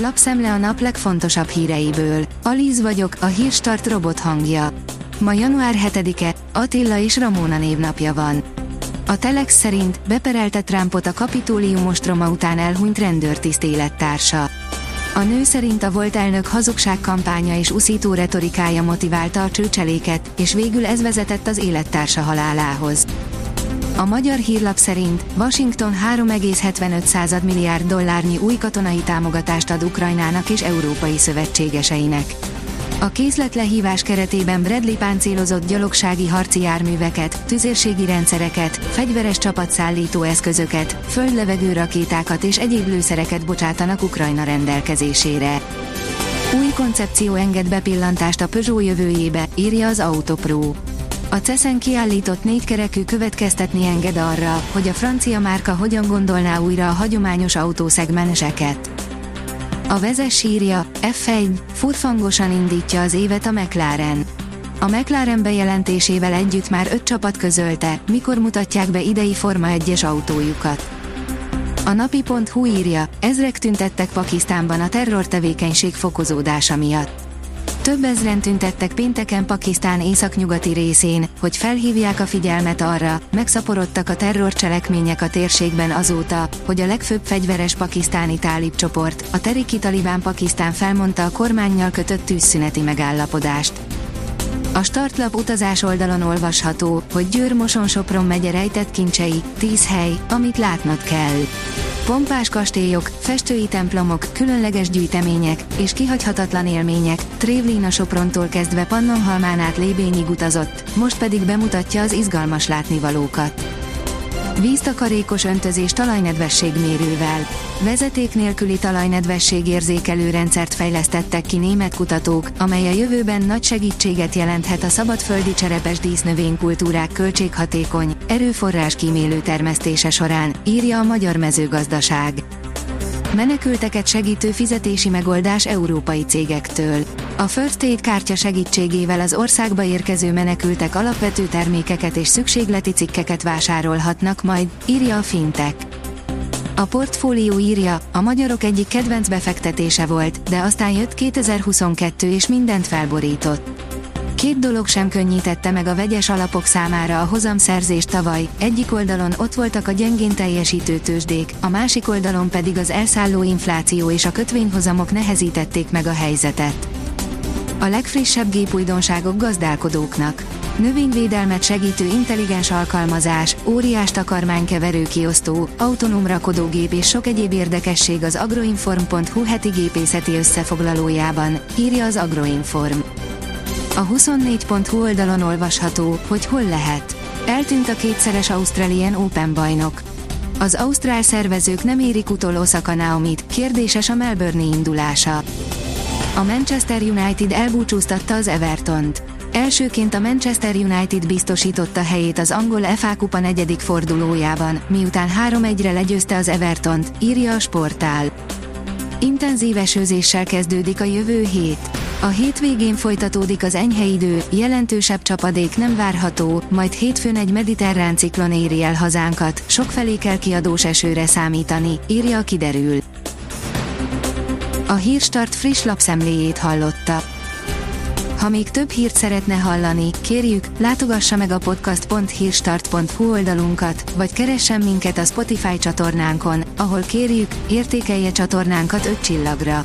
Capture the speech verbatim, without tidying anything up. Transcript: Lapszemle a nap legfontosabb híreiből. Alíz vagyok, a Hírstart robot hangja. Ma január hetedike, Attila és Ramóna névnapja van. A Telex szerint beperelte Trumpot a kapitólium ostroma után elhunyt rendőrtiszt élettársa. A nő szerint a volt elnök hazugságkampánya és uszító retorikája motiválta a csőcseléket, és végül ez vezetett az élettársa halálához. A magyar hírlap szerint Washington három egész hetvenöt század milliárd dollárnyi új katonai támogatást ad Ukrajnának és európai szövetségeseinek. A készletlehívás keretében Bradley páncélozott gyalogsági harci járműveket, tüzérségi rendszereket, fegyveres csapatszállító eszközöket, földlevegő rakétákat és egyéb lőszereket bocsátanak Ukrajna rendelkezésére. Új koncepció enged bepillantást a Peugeot jövőjébe, írja az Autopro. A CESZEN kiállított négykerekű következtetni enged arra, hogy a francia márka hogyan gondolná újra a hagyományos autószegmenseket. A Vezess írja, F egy, furfangosan indítja az évet a McLaren. A McLaren bejelentésével együtt már öt csapat közölte, mikor mutatják be idei Forma egyes autójukat. A napi pont hu írja, ezrek tüntettek Pakisztánban a terrortevékenység fokozódása miatt. Több ezren tüntettek pénteken Pakisztán északnyugati részén, hogy felhívják a figyelmet arra, megszaporodtak a terrorcselekmények a térségben azóta, hogy a legfőbb fegyveres pakisztáni tálib csoport, a Tehrik-i Taliban Pakisztán felmondta a kormánnyal kötött tűzszüneti megállapodást. A Startlap utazás oldalon olvasható, hogy Győr-Moson-Sopron megye rejtett kincsei, tíz hely, amit látnod kell. Pompás kastélyok, festői templomok, különleges gyűjtemények és kihagyhatatlan élmények, Trévlína Soprontól kezdve Pannonhalmán át Lébényig utazott, most pedig bemutatja az izgalmas látnivalókat. Víztakarékos öntözés talajnedvességmérővel. Vezeték nélküli talajnedvességérzékelő rendszert fejlesztettek ki német kutatók, amely a jövőben nagy segítséget jelenthet a szabadföldi cserepes dísznövénykultúrák költséghatékony, erőforráskímélő termesztése során, írja a Magyar Mezőgazdaság. Menekülteket segítő fizetési megoldás európai cégektől. A First Aid kártya segítségével az országba érkező menekültek alapvető termékeket és szükségleti cikkeket vásárolhatnak majd, írja a Fintech. A portfólió írja, a magyarok egyik kedvenc befektetése volt, de aztán jött kétezer-huszonkettő és mindent felborított. Két dolog sem könnyítette meg a vegyes alapok számára a hozamszerzést tavaly, egyik oldalon ott voltak a gyengén teljesítő tőzsdék, a másik oldalon pedig az elszálló infláció és a kötvényhozamok nehezítették meg a helyzetet. A legfrissebb gépújdonságok gazdálkodóknak. Növényvédelmet segítő intelligens alkalmazás, óriás takarmánykeverő kiosztó, autonóm rakodógép és sok egyéb érdekesség az agroinform pont hu heti gépészeti összefoglalójában, írja az Agroinform. A huszonnégy pont hu oldalon olvasható, hogy hol lehet. Eltűnt a kétszeres Australian Open bajnok. Az ausztrál szervezők nem érik utol Oszaka Naomit, kérdéses a Melbourne-i indulása. A Manchester United elbúcsúztatta az Evertont. Elsőként a Manchester United biztosította helyét az angol ef á Kupa negyedik fordulójában, miután három egyre legyőzte az Evertont, írja a sportál. Intenzív esőzéssel kezdődik a jövő hét. A hétvégén folytatódik az enyhe idő, jelentősebb csapadék nem várható, majd hétfőn egy mediterrán ciklon éri el hazánkat, sokfelé kell kiadós esőre számítani, írja a kiderül. A Hírstart friss lapszemléjét hallotta. Ha még több hírt szeretne hallani, kérjük, látogassa meg a podcast pont hírstart pont hu oldalunkat, vagy keressen minket a Spotify csatornánkon, ahol kérjük, értékelje csatornánkat öt csillagra.